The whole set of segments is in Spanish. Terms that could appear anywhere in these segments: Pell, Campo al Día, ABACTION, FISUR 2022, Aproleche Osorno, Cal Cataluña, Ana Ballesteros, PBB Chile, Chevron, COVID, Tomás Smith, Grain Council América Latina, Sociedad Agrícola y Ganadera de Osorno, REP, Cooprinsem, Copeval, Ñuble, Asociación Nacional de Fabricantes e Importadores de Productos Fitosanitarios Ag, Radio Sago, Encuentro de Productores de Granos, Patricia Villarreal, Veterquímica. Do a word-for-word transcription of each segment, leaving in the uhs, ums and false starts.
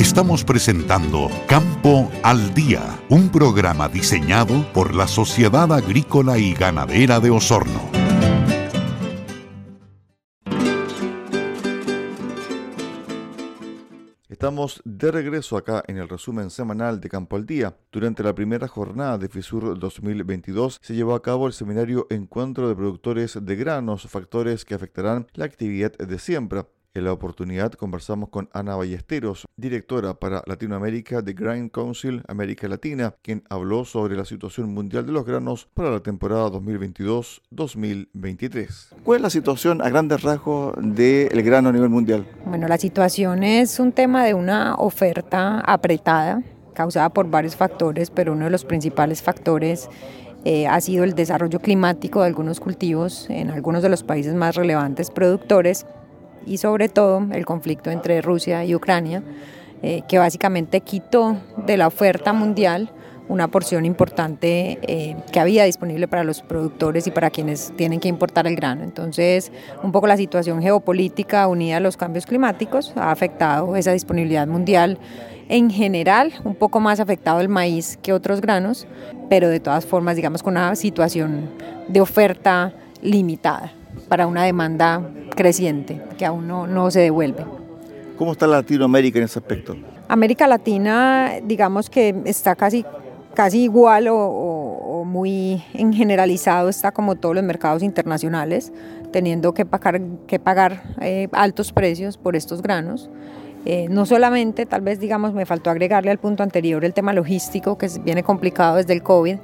Estamos presentando Campo al Día, un programa diseñado por la Sociedad Agrícola y Ganadera de Osorno. Estamos de regreso acá en el resumen semanal de Campo al Día. Durante la primera jornada de FISUR dos mil veintidós se llevó a cabo el seminario Encuentro de Productores de Granos, factores que afectarán la actividad de siembra. En la oportunidad conversamos con Ana Ballesteros, directora para Latinoamérica de Grain Council América Latina, quien habló sobre la situación mundial de los granos para la temporada dos mil veintidós dos mil veintitrés. ¿Cuál es la situación a grandes rasgos del grano a nivel mundial? Bueno, la situación es un tema de una oferta apretada, causada por varios factores, pero uno de los principales factores Eh, ha sido el desarrollo climático de algunos cultivos en algunos de los países más relevantes productores, y sobre todo el conflicto entre Rusia y Ucrania, eh, que básicamente quitó de la oferta mundial una porción importante eh, que había disponible para los productores y para quienes tienen que importar el grano. Entonces, un poco la situación geopolítica unida a los cambios climáticos ha afectado esa disponibilidad mundial. En general, un poco más afectado el maíz que otros granos, pero de todas formas, digamos, con una situación de oferta limitada para una demanda creciente que aún no, no se devuelve. ¿Cómo está Latinoamérica en ese aspecto? América Latina, digamos que está casi, casi igual o, o, o muy en generalizado, está como todos los mercados internacionales, teniendo que pagar, que pagar eh, altos precios por estos granos. Eh, no solamente, tal vez digamos, me faltó agregarle al punto anterior el tema logístico, que viene complicado desde el COVID,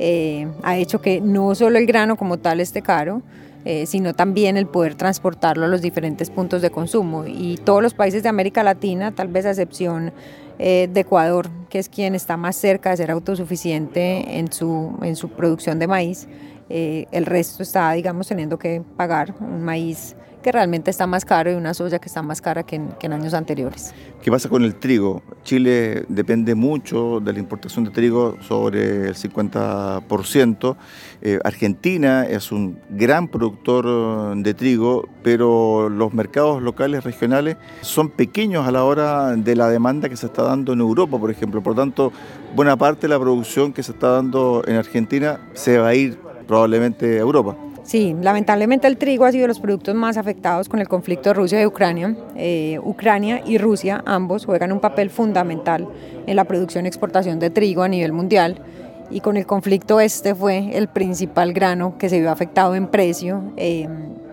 eh, ha hecho que no solo el grano como tal esté caro, Eh, sino también el poder transportarlo a los diferentes puntos de consumo. Y todos los países de América Latina, tal vez a excepción eh, de Ecuador, que es quien está más cerca de ser autosuficiente en su, en su producción de maíz, eh, el resto está, digamos, teniendo que pagar un maíz que realmente está más caro y una soya que está más cara que en, que en años anteriores. ¿Qué pasa con el trigo? Chile depende mucho de la importación de trigo, sobre el cincuenta por ciento. Eh, Argentina es un gran productor de trigo, pero los mercados locales, regionales, son pequeños a la hora de la demanda que se está dando en Europa, por ejemplo. Por lo tanto, buena parte de la producción que se está dando en Argentina se va a ir probablemente a Europa. Sí, lamentablemente el trigo ha sido de los productos más afectados con el conflicto de Rusia y Ucrania. Eh, Ucrania y Rusia, ambos, juegan un papel fundamental en la producción y exportación de trigo a nivel mundial, y con el conflicto este fue el principal grano que se vio afectado en precio eh,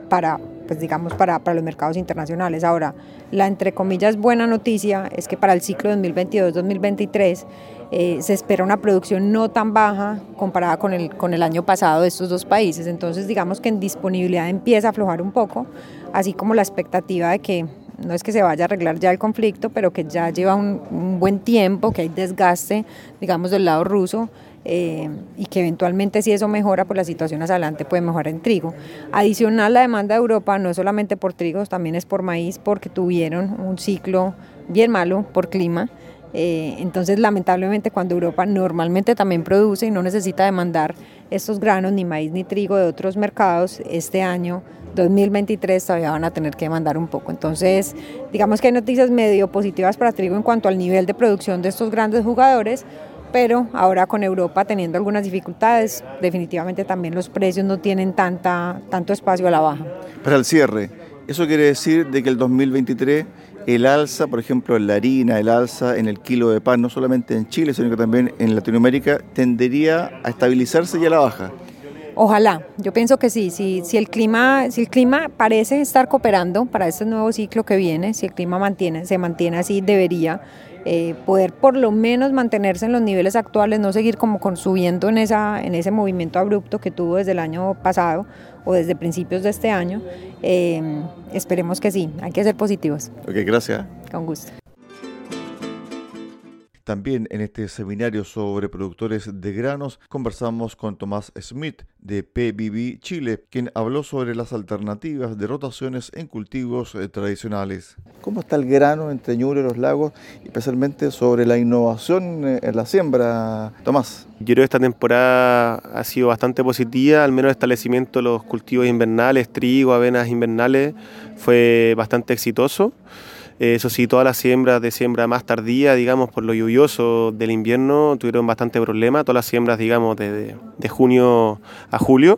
para, pues digamos, para, para los mercados internacionales. Ahora, la entre comillas buena noticia es que para el ciclo dos mil veintidós dos mil veintitrés Eh, se espera una producción no tan baja comparada con el, con el año pasado de estos dos países. Entonces, digamos que en disponibilidad empieza a aflojar un poco, así como la expectativa de que no es que se vaya a arreglar ya el conflicto, pero que ya lleva un, un buen tiempo, que hay desgaste, digamos, del lado ruso, eh, y que eventualmente, si eso mejora, pues la situación hacia adelante puede mejorar en trigo. Adicional, la demanda de Europa no es solamente por trigos, también es por maíz, porque tuvieron un ciclo bien malo por clima. Eh, entonces, lamentablemente, cuando Europa normalmente también produce y no necesita demandar estos granos, ni maíz ni trigo de otros mercados, este año dos mil veintitrés todavía van a tener que demandar un poco. Entonces, digamos que hay noticias medio positivas para trigo en cuanto al nivel de producción de estos grandes jugadores, pero ahora con Europa teniendo algunas dificultades, definitivamente también los precios no tienen tanta, tanto espacio a la baja. Para el cierre, eso quiere decir de que el dos mil veintitrés... el alza, por ejemplo, en la harina, el alza en el kilo de pan, no solamente en Chile, sino que también en Latinoamérica, tendería a estabilizarse y a la baja. Ojalá, yo pienso que sí, si, si, el clima, si el clima parece estar cooperando para este nuevo ciclo que viene, si el clima mantiene, se mantiene así, debería eh, poder por lo menos mantenerse en los niveles actuales, no seguir como con, subiendo en, esa, en ese movimiento abrupto que tuvo desde el año pasado o desde principios de este año. Eh, esperemos que sí, hay que ser positivos. Ok, gracias. Con gusto. También en este seminario sobre productores de granos conversamos con Tomás Smith de P B B Chile, quien habló sobre las alternativas de rotaciones en cultivos tradicionales. ¿Cómo está el grano entre Ñuble y los lagos, especialmente sobre la innovación en la siembra, Tomás? Yo creo que esta temporada ha sido bastante positiva, al menos el establecimiento de los cultivos invernales, trigo, avenas invernales, fue bastante exitoso. Eso sí, todas las siembras de siembra más tardía, digamos, por lo lluvioso del invierno, tuvieron bastante problema, todas las siembras, digamos, de, de junio a julio.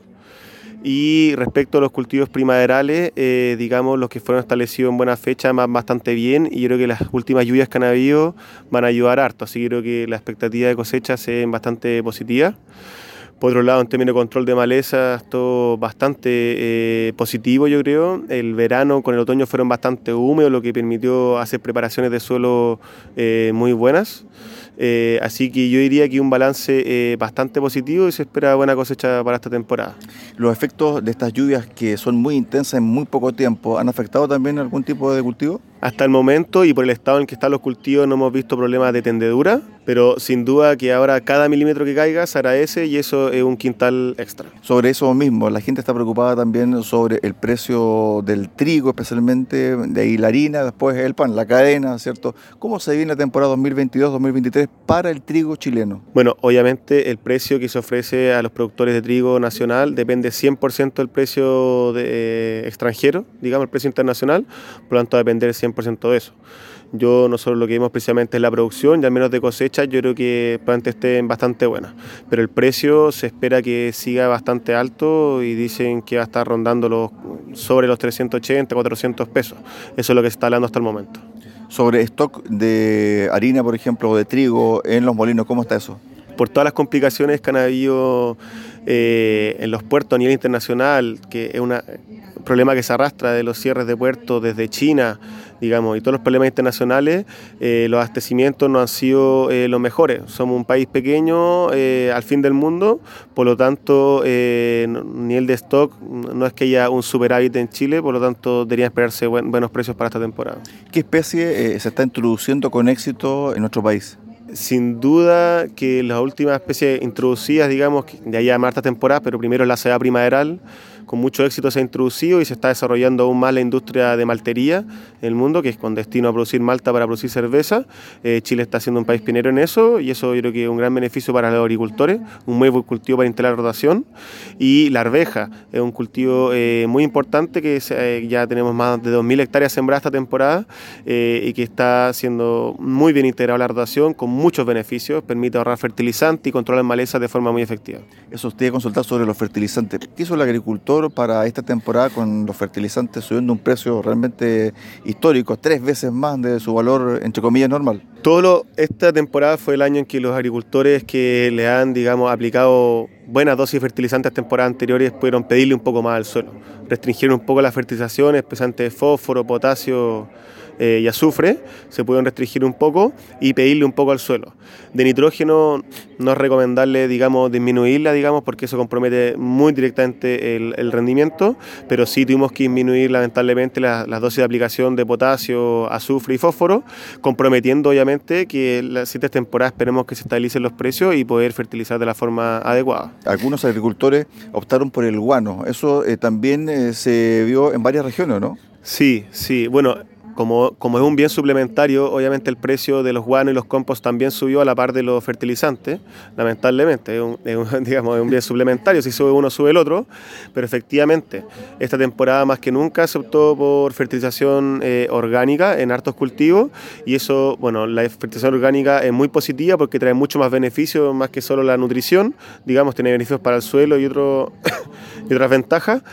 Y respecto a los cultivos primaverales, eh, digamos, los que fueron establecidos en buena fecha van bastante bien, y yo creo que las últimas lluvias que han habido van a ayudar harto, así que creo que la expectativa de cosecha se es bastante positiva. Por otro lado, en términos de control de malezas, todo bastante eh, positivo, yo creo. El verano con el otoño fueron bastante húmedos, lo que permitió hacer preparaciones de suelo eh, muy buenas. Eh, así que yo diría que un balance eh, bastante positivo, y se espera buena cosecha para esta temporada. ¿Los efectos de estas lluvias, que son muy intensas en muy poco tiempo, han afectado también algún tipo de cultivo? Hasta el momento, y por el estado en que están los cultivos, no hemos visto problemas de tendedura, pero sin duda que ahora cada milímetro que caiga se agradece, y eso es un quintal extra. Sobre eso mismo, la gente está preocupada también sobre el precio del trigo, especialmente de ahí la harina, después el pan, la cadena, ¿cierto? ¿Cómo se viene la temporada dos mil veintidós dos mil veintitrés para el trigo chileno? Bueno, obviamente el precio que se ofrece a los productores de trigo nacional depende cien por ciento del precio de, eh, extranjero, digamos, el precio internacional, por lo tanto va a depender cien por ciento de eso. Yo, nosotros lo que vemos precisamente es la producción, y al menos de cosecha yo creo que probablemente estén bastante buenas, pero el precio se espera que siga bastante alto, y dicen que va a estar rondando los, sobre los trescientos ochenta, cuatrocientos pesos. Eso es lo que se está hablando hasta el momento. Sobre stock de harina, por ejemplo, o de trigo en los molinos, ¿cómo está eso? Por todas las complicaciones que han habido eh, en los puertos a nivel internacional, que es una, un problema que se arrastra de los cierres de puertos desde China, digamos, y todos los problemas internacionales, eh, los abastecimientos no han sido eh, los mejores. Somos un país pequeño, eh, al fin del mundo, por lo tanto, eh, nivel de stock, no es que haya un superávit en Chile, por lo tanto, deberían esperarse buen, buenos precios para esta temporada. ¿Qué especie eh, se está introduciendo con éxito en nuestro país? Sin duda que las últimas especies introducidas, digamos, de allá a marta temporada, pero primero la cebada primaveral, con mucho éxito se ha introducido, y se está desarrollando aún más la industria de maltería en el mundo, que es con destino a producir malta para producir cerveza. Eh, Chile está siendo un país pionero en eso, y eso yo creo que es un gran beneficio para los agricultores, un nuevo cultivo para instalar rotación. Y la arveja es un cultivo eh, muy importante, que se, eh, ya tenemos más de dos mil hectáreas sembradas esta temporada, eh, y que está siendo muy bien integrado a la rotación, con muchos beneficios, permite ahorrar fertilizante y controlar malezas de forma muy efectiva. Eso, usted iba a consultar sobre los fertilizantes. ¿Qué hizo el agricultor para esta temporada con los fertilizantes subiendo un precio realmente histórico, tres veces más de su valor, entre comillas, normal? Todo lo, esta temporada fue el año en que los agricultores que le han, digamos, aplicado buenas dosis de fertilizantes temporadas anteriores pudieron pedirle un poco más al suelo, restringieron un poco las fertilizaciones, especialmente de fósforo, potasio eh, y azufre, se pudieron restringir un poco y pedirle un poco al suelo. De nitrógeno no es recomendable, digamos, disminuirla, digamos, porque eso compromete muy directamente el, el rendimiento, pero sí tuvimos que disminuir lamentablemente las, las dosis de aplicación de potasio, azufre y fósforo, comprometiendo obviamente que las siguientes temporadas esperemos que se estabilicen los precios y poder fertilizar de la forma adecuada. Algunos agricultores optaron por el guano, eso eh, también eh, se vio en varias regiones, ¿no? Sí, sí, bueno, como, como es un bien suplementario, obviamente el precio de los guanos y los compost también subió a la par de los fertilizantes, lamentablemente, es un, es un, digamos, es un bien suplementario, si sube uno sube el otro, pero efectivamente esta temporada más que nunca se optó por fertilización eh, orgánica en hartos cultivos, y eso, bueno, la fertilización orgánica es muy positiva porque trae mucho más beneficios, más que solo la nutrición, digamos, tiene beneficios para el suelo y, otro, y otras ventajas,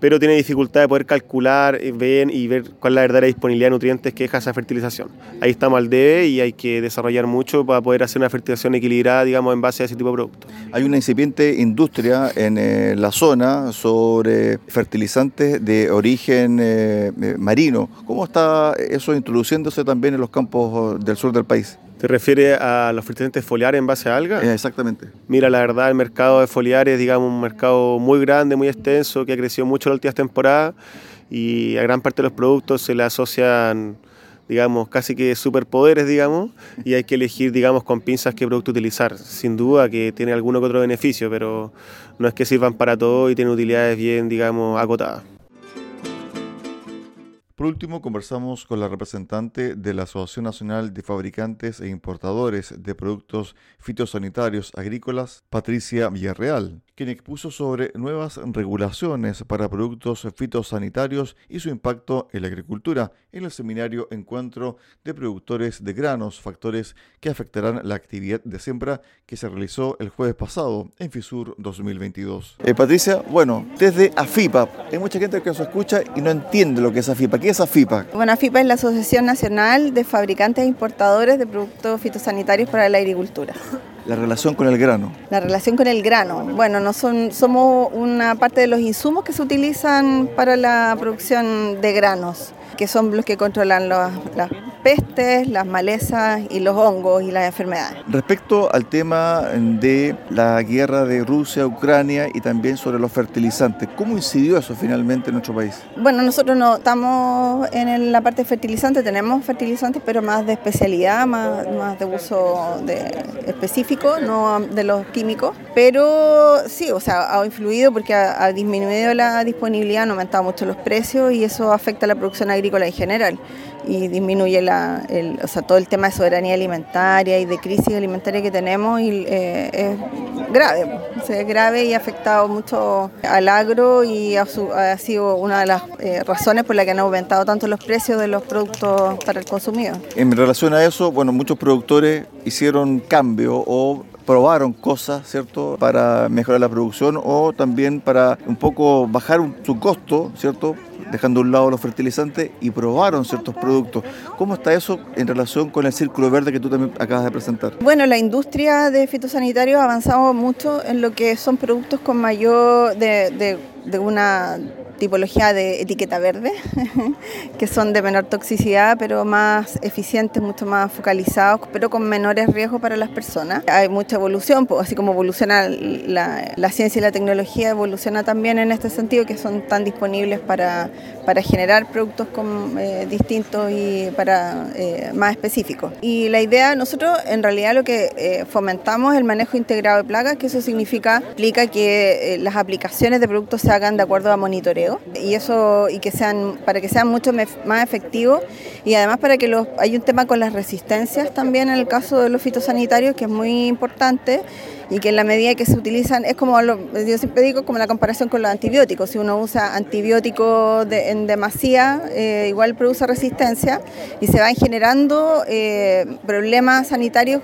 pero tiene dificultad de poder calcular, ver y ver cuál es la verdadera disponibilidad nutrientes que deja esa fertilización. Ahí estamos al debe y hay que desarrollar mucho para poder hacer una fertilización equilibrada, digamos, en base a ese tipo de productos. Hay una incipiente industria en eh, la zona sobre fertilizantes de origen eh, marino. ¿Cómo está eso introduciéndose también en los campos del sur del país? ¿Te refieres a los fertilizantes foliares en base a algas? Exactamente. Mira, la verdad, el mercado de foliares, digamos, un mercado muy grande, muy extenso, que ha crecido mucho en las últimas temporadas, y a gran parte de los productos se le asocian, digamos, casi que superpoderes, digamos, y hay que elegir, digamos, con pinzas qué producto utilizar. Sin duda que tiene alguno que otro beneficio, pero no es que sirvan para todo y tienen utilidades bien, digamos, acotadas. Por último, conversamos con la representante de la Asociación Nacional de Fabricantes e Importadores de Productos Fitosanitarios Agrícolas, Patricia Villarreal, quien expuso sobre nuevas regulaciones para productos fitosanitarios y su impacto en la agricultura en el seminario Encuentro de Productores de Granos, factores que afectarán la actividad de siembra que se realizó el jueves pasado en FISUR dos mil veintidós. Eh, Patricia, bueno, desde AFIPA, hay mucha gente que nos escucha y no entiende lo que es AFIPA. ¿Qué es AFIPA? Bueno, AFIPA es la Asociación Nacional de Fabricantes e Importadores de Productos Fitosanitarios para la Agricultura. La relación con el grano. La relación con el grano. Bueno, no son, somos una parte de los insumos que se utilizan para la producción de granos, que son los que controlan los, las pestes, las malezas y los hongos y las enfermedades. Respecto al tema de la guerra de Rusia, Ucrania y también sobre los fertilizantes, ¿cómo incidió eso finalmente en nuestro país? Bueno, nosotros no estamos en la parte de fertilizantes, tenemos fertilizantes, pero más de especialidad, más, más de uso de, específico, no de los químicos, pero sí, o sea, ha influido porque ha, ha disminuido la disponibilidad, han aumentado mucho los precios y eso afecta a la producción agrícola en general y disminuye la, el, o sea, todo el tema de soberanía alimentaria y de crisis alimentaria que tenemos y, eh, es grave, o sea, es grave y ha afectado mucho al agro y ha, su, ha sido una de las eh, razones por la que han aumentado tanto los precios de los productos para el consumidor. En relación a eso, bueno, muchos productores hicieron cambio o probaron cosas, ¿cierto?, para mejorar la producción o también para un poco bajar su costo, ¿cierto?, dejando a un lado los fertilizantes y probaron ciertos productos. ¿Cómo está eso en relación con el círculo verde que tú también acabas de presentar? Bueno, la industria de fitosanitarios ha avanzado mucho en lo que son productos con mayor de, de, de una tipología de etiqueta verde, que son de menor toxicidad, pero más eficientes, mucho más focalizados, pero con menores riesgos para las personas. Hay mucha evolución, así como evoluciona la, la ciencia y la tecnología, evoluciona también en este sentido, que son tan disponibles para, para generar productos con, eh, distintos y para eh, más específicos. Y la idea, nosotros en realidad lo que eh, fomentamos es el manejo integrado de plagas, que eso significa, implica que eh, las aplicaciones de productos se hagan de acuerdo a monitoreo, y eso y que sean para que sean mucho más efectivos y además para que los hay un tema con las resistencias también en el caso de los fitosanitarios que es muy importante y que en la medida que se utilizan es como lo, yo siempre digo como la comparación con los antibióticos, si uno usa antibióticos de, en demasía eh, igual produce resistencia y se van generando eh, problemas sanitarios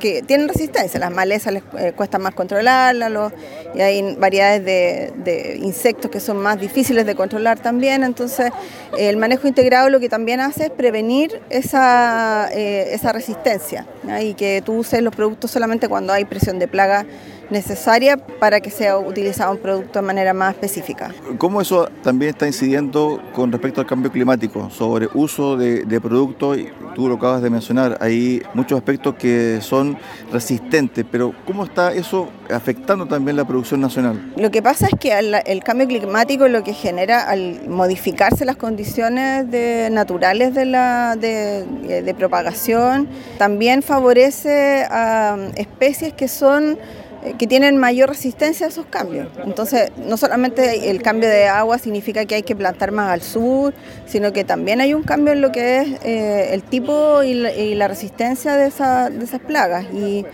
que tienen resistencia, las malezas les eh, cuesta más controlarlas, los, y hay variedades de, de insectos que son más difíciles de controlar también, entonces eh, el manejo integrado lo que también hace es prevenir esa, eh, esa resistencia, ¿no? Y que tú uses los productos solamente cuando hay presión de plaga necesaria para que sea utilizado un producto de manera más específica. ¿Cómo eso también está incidiendo con respecto al cambio climático, sobre uso de, de productos? Tú lo acabas de mencionar, hay muchos aspectos que son resistentes, pero ¿cómo está eso afectando también la producción nacional? Lo que pasa es que el cambio climático lo que genera al modificarse las condiciones de, naturales de, la, de, de propagación, también favorece a especies que son que tienen mayor resistencia a esos cambios. Entonces, no solamente el cambio de agua significa que hay que plantar más al sur, sino que también hay un cambio en lo que es eh, el tipo y la, y la resistencia de, esa, de esas plagas. Y,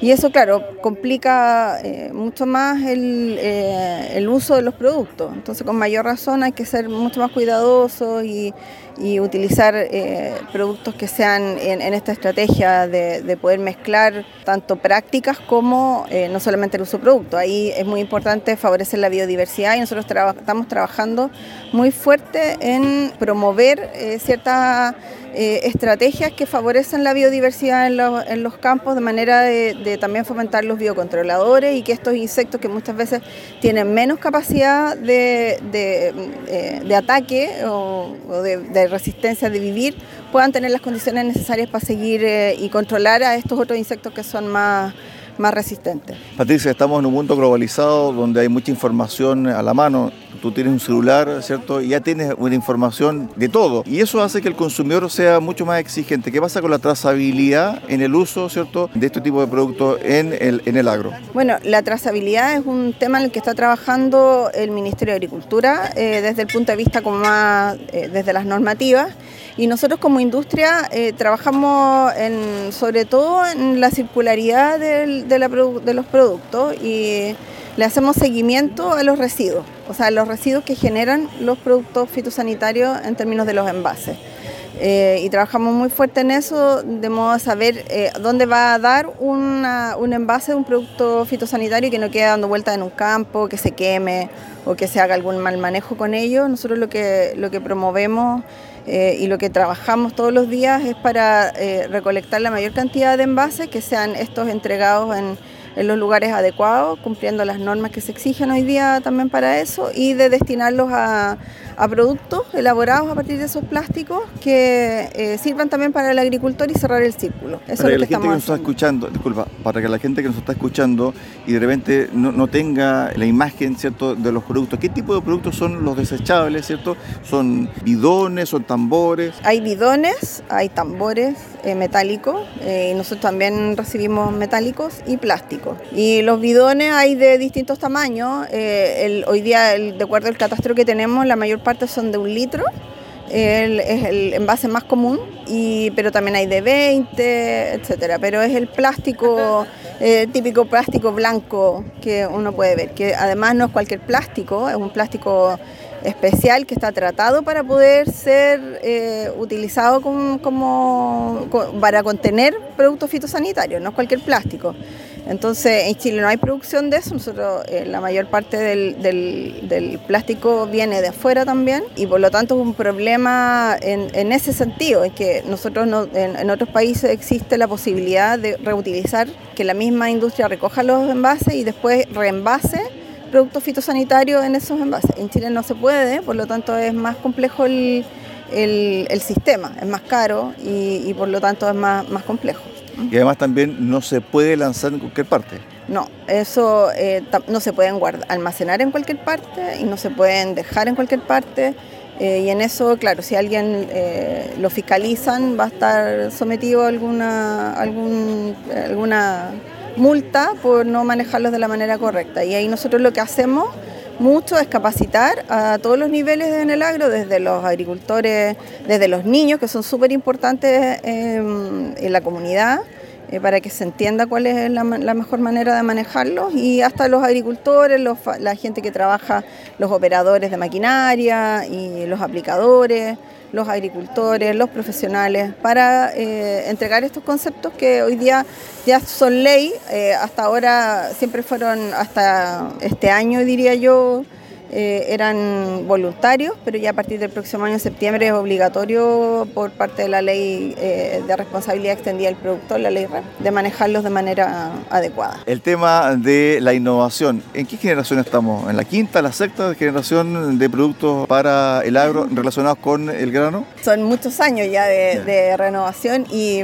y eso, claro, complica eh, mucho más el, eh, el uso de los productos. Entonces, con mayor razón hay que ser mucho más cuidadosos y, y utilizar eh, productos que sean en, en esta estrategia de, de poder mezclar tanto prácticas como eh, no solamente el uso de producto. Ahí es muy importante favorecer la biodiversidad y nosotros traba- estamos trabajando muy fuerte en promover eh, ciertas eh, estrategias que favorecen la biodiversidad en los, en los campos de manera de, de también fomentar los biocontroladores y que estos insectos que muchas veces tienen menos capacidad de, de, eh, de ataque o, o de, de resistencia de vivir puedan tener las condiciones necesarias para seguir eh, y controlar a estos otros insectos que son más más resistentes. Patricia, estamos en un mundo globalizado donde hay mucha información a la mano tú tienes un celular, ¿cierto? Y ya tienes una información de todo. Y eso hace que el consumidor sea mucho más exigente. ¿Qué pasa con la trazabilidad en el uso, ¿cierto?, de este tipo de productos en el, en el agro? Bueno, la trazabilidad es un tema en el que está trabajando el Ministerio de Agricultura eh, desde el punto de vista como más, eh, desde las normativas. Y nosotros como industria eh, trabajamos en, sobre todo en la circularidad del, de, la, de los productos y le hacemos seguimiento a los residuos, o sea, los residuos que generan los productos fitosanitarios en términos de los envases. Eh, y trabajamos muy fuerte en eso, de modo a saber eh, dónde va a dar una, un envase de un producto fitosanitario que no quede dando vueltas en un campo, que se queme o que se haga algún mal manejo con ello. Nosotros lo que, lo que promovemos eh, y lo que trabajamos todos los días es para eh, recolectar la mayor cantidad de envases, que sean estos entregados en, en los lugares adecuados, cumpliendo las normas que se exigen hoy día también para eso, y de destinarlos a... a productos elaborados a partir de esos plásticos que eh, sirvan también para el agricultor y cerrar el círculo. Eso para es que, lo que la gente que nos está escuchando, disculpa, para que la gente que nos está escuchando y de repente no, no tenga la imagen, ¿cierto?, de los productos. ¿Qué tipo de productos son los desechables, cierto? ¿Son bidones, son tambores? Hay bidones, hay tambores eh, metálicos, eh, nosotros también recibimos metálicos y plásticos. Y los bidones hay de distintos tamaños. Eh, el, hoy día, el, de acuerdo al catastro que tenemos, la mayor parte son de un litro, el, es el envase más común, y, pero también hay de veinte, etcétera. Pero es el plástico, el típico plástico blanco que uno puede ver, que además no es cualquier plástico, es un plástico especial que está tratado para poder ser eh, utilizado como, como, para contener productos fitosanitarios, no es cualquier plástico. Entonces, en Chile no hay producción de eso. Nosotros eh, la mayor parte del, del, del plástico viene de afuera también, y por lo tanto es un problema en, en ese sentido, en que nosotros no, en, en otros países existe la posibilidad de reutilizar, que la misma industria recoja los envases y después reenvase productos fitosanitarios en esos envases. En Chile no se puede, por lo tanto es más complejo el, el, el sistema, es más caro y, y por lo tanto es más, más complejo. Y además también no se puede lanzar en cualquier parte. No, eso eh, no se pueden guardar, almacenar en cualquier parte y no se pueden dejar en cualquier parte. Eh, y en eso, claro, si alguien eh, lo fiscalizan, va a estar sometido a alguna, algún, alguna multa por no manejarlos de la manera correcta. Y ahí nosotros lo que hacemos mucho es capacitar a todos los niveles en el agro, desde los agricultores, desde los niños, que son súper importantes eh, en la comunidad, eh, para que se entienda cuál es la, la mejor manera de manejarlos, y hasta los agricultores, los, la gente que trabaja, los operadores de maquinaria y los aplicadores, los agricultores, los profesionales, para eh, entregar estos conceptos que hoy día ya son ley. Eh, hasta ahora siempre fueron, hasta este año diría yo, eh, eran voluntarios, pero ya a partir del próximo año, en septiembre, es obligatorio por parte de la ley eh, de responsabilidad extendida del productor, la ley R E P, de manejarlos de manera adecuada. El tema de la innovación, ¿en qué generación estamos? ¿En la quinta, la sexta generación de productos para el agro relacionados con el grano? Son muchos años ya de, de renovación y...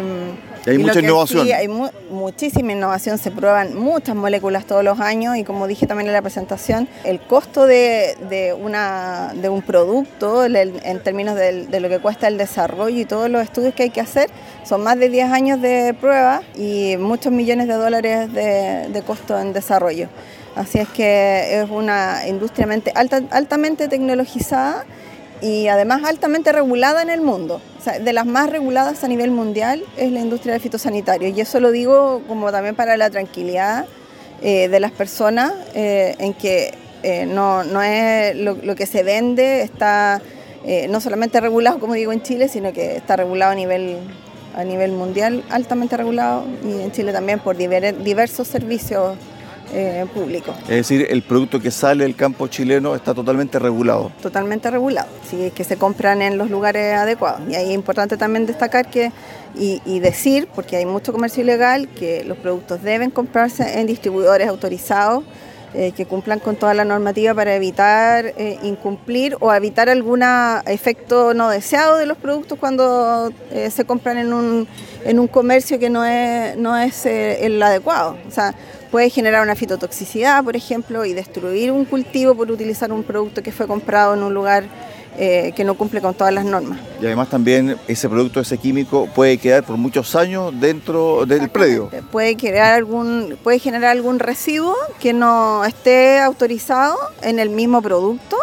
Y hay y mucha innovación. Sí, hay mu- muchísima innovación, se prueban muchas moléculas todos los años y, como dije también en la presentación, el costo de, de, una, de un producto en términos de, de lo que cuesta el desarrollo y todos los estudios que hay que hacer, son más de diez años de prueba y muchos millones de dólares de, de costo en desarrollo. Así es que es una industria alta, altamente tecnologizada y además altamente regulada en el mundo. O sea, de las más reguladas a nivel mundial es la industria de fitosanitarios, y eso lo digo como también para la tranquilidad eh, de las personas, eh, en que eh, no, no es lo, lo que se vende, está eh, no solamente regulado, como digo, en Chile, sino que está regulado a nivel, a nivel mundial, altamente regulado, y en Chile también por diver, diversos servicios Eh, público. Es decir, el producto que sale del campo chileno está totalmente regulado. Totalmente regulado, sí, que se compran en los lugares adecuados. Y ahí es importante también destacar que y, y decir, porque hay mucho comercio ilegal, que los productos deben comprarse en distribuidores autorizados eh, que cumplan con toda la normativa para evitar eh, incumplir o evitar algún efecto no deseado de los productos cuando eh, se compran en un, en un comercio que no es, no es eh, el adecuado. O sea, puede generar una fitotoxicidad, por ejemplo, y destruir un cultivo por utilizar un producto que fue comprado en un lugar eh, que no cumple con todas las normas. Y además también ese producto, ese químico, puede quedar por muchos años dentro del predio. Puede crear algún, puede generar algún residuo que no esté autorizado en el mismo producto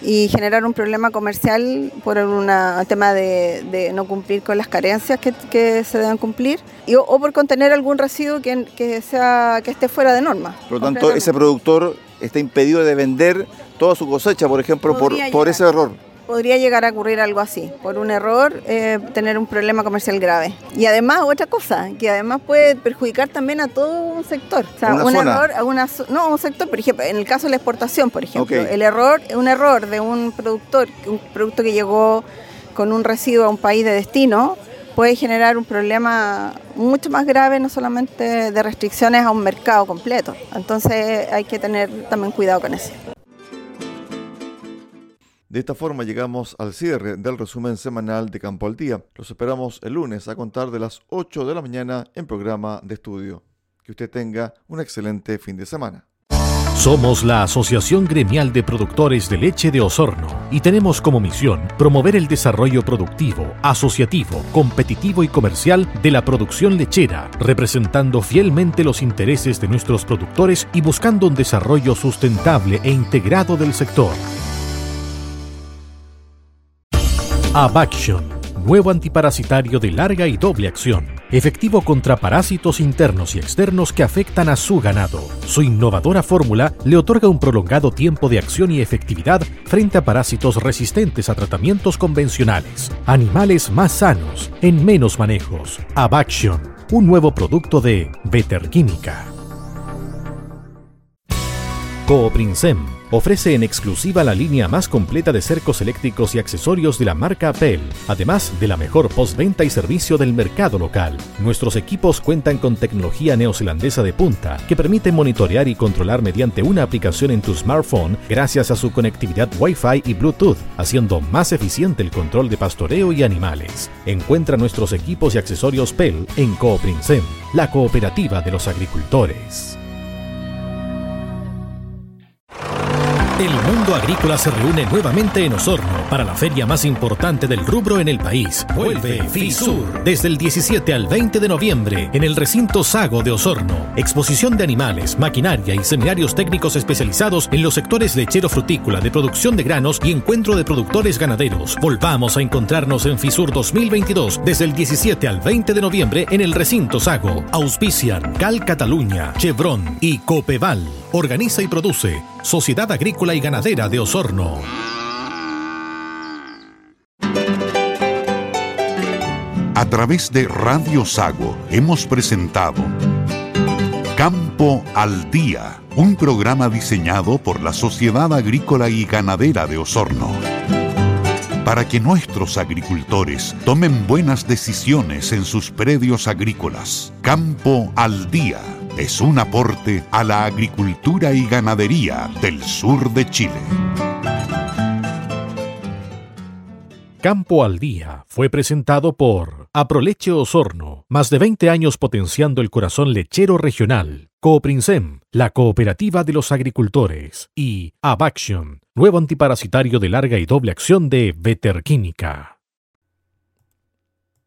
y generar un problema comercial por un tema de, de no cumplir con las carencias que, que se deben cumplir y, o, o por contener algún residuo que, que, sea, que esté fuera de norma. Por lo tanto, ese productor está impedido de vender toda su cosecha, por ejemplo, por, por ese error. Podría llegar a ocurrir algo así, por un error, eh, tener un problema comercial grave. Y además, otra cosa, que además puede perjudicar también a todo un sector. O sea, ¿una un zona? error, a una, no, un sector, por ejemplo, en el caso de la exportación, por ejemplo, okay. el error, un error de un productor, un producto que llegó con un residuo a un país de destino, puede generar un problema mucho más grave, no solamente de restricciones a un mercado completo. Entonces, hay que tener también cuidado con eso. De esta forma llegamos al cierre del resumen semanal de Campo al Día. Los esperamos el lunes a contar de las ocho de la mañana en programa de estudio. Que usted tenga un excelente fin de semana. Somos la Asociación Gremial de Productores de Leche de Osorno y tenemos como misión promover el desarrollo productivo, asociativo, competitivo y comercial de la producción lechera, representando fielmente los intereses de nuestros productores y buscando un desarrollo sustentable e integrado del sector. ABACTION, nuevo antiparasitario de larga y doble acción, efectivo contra parásitos internos y externos que afectan a su ganado. Su innovadora fórmula le otorga un prolongado tiempo de acción y efectividad frente a parásitos resistentes a tratamientos convencionales. Animales más sanos, en menos manejos. ABACTION, un nuevo producto de Veterquímica. Cooprinsem ofrece en exclusiva la línea más completa de cercos eléctricos y accesorios de la marca Pell, además de la mejor postventa y servicio del mercado local. Nuestros equipos cuentan con tecnología neozelandesa de punta que permite monitorear y controlar mediante una aplicación en tu smartphone gracias a su conectividad Wi-Fi y Bluetooth, haciendo más eficiente el control de pastoreo y animales. Encuentra nuestros equipos y accesorios Pell en Cooprinsem, la cooperativa de los agricultores. El mundo agrícola se reúne nuevamente en Osorno para la feria más importante del rubro en el país. Vuelve FISUR desde el diecisiete al veinte de noviembre en el recinto Sago de Osorno. Exposición de animales, maquinaria y seminarios técnicos especializados en los sectores lechero-frutícola, de producción de granos y encuentro de productores ganaderos. Volvamos a encontrarnos en FISUR dos mil veintidós desde el diecisiete al veinte de noviembre en el recinto Sago. Auspician Cal Cataluña, Chevron y Copeval. Organiza y produce Sociedad Agrícola y Ganadera de Osorno. A través de Radio Sago hemos presentado Campo al Día, un programa diseñado por la Sociedad Agrícola y Ganadera de Osorno, para que nuestros agricultores tomen buenas decisiones en sus predios agrícolas. Campo al Día es un aporte a la agricultura y ganadería del sur de Chile. Campo al Día fue presentado por Aproleche Osorno, más de veinte años potenciando el corazón lechero regional. Cooprinsem, la cooperativa de los agricultores. Y ABACTION, nuevo antiparasitario de larga y doble acción de Veterquímica.